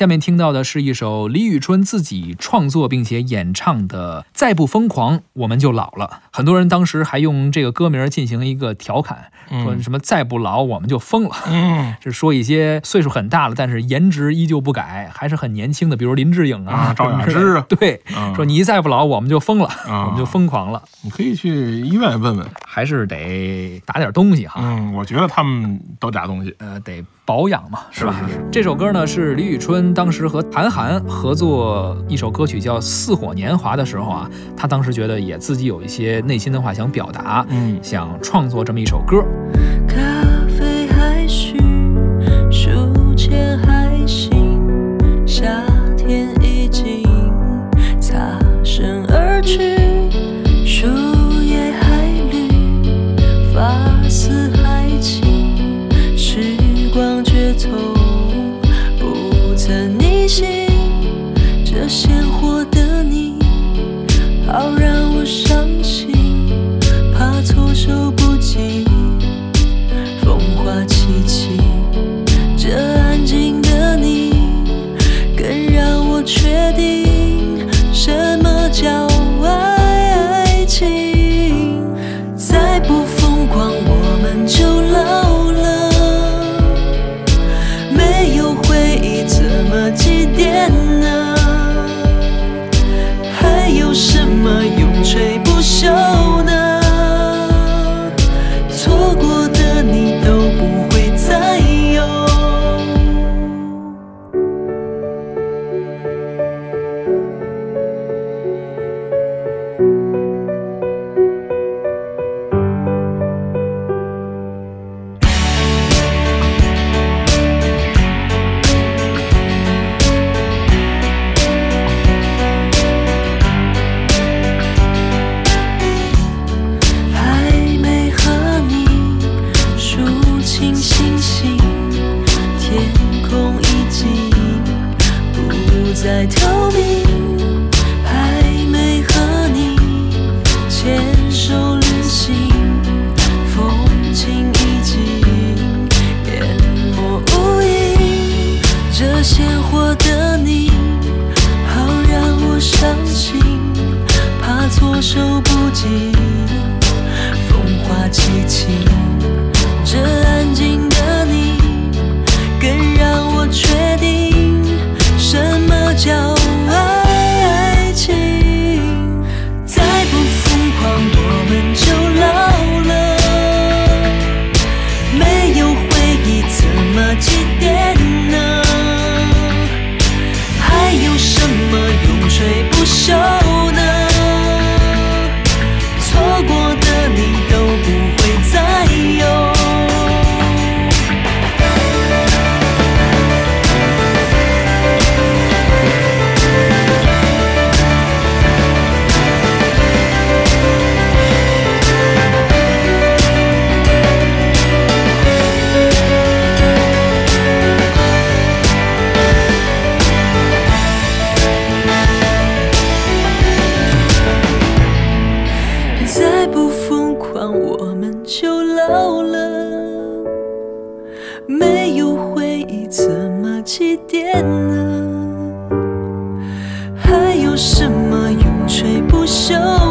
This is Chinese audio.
下面听到的是一首李宇春自己创作并且演唱的《再不疯狂我们就老了》。很多人当时还用这个歌名进行一个调侃，说什么再不老我们就疯了，这说一些岁数很大了但是颜值依旧不改还是很年轻的，比如林志颖啊、赵雅芝啊，对，说你一再不老我们就疯了，我们就疯狂了。你可以去医院问问，还是得打点东西哈。我觉得他们都打东西，得保养嘛，是吧？是。这首歌呢是李宇春当时和韩寒合作一首歌曲叫《似火年华》的时候啊，他当时觉得也自己有一些内心的话想表达，想创作这么一首歌。在透明，还没和你牵手旅行，风景已经淹没无影。这鲜活的你，好让我伤心，怕措手不及。风花凄情，这安静的你，更让我确定什么。叫爱情，再不疯狂，我们就老了。没有回忆，怎么祭奠呢？还有什么永垂不朽呢？错过的你都不会再有。还有什么永垂不朽？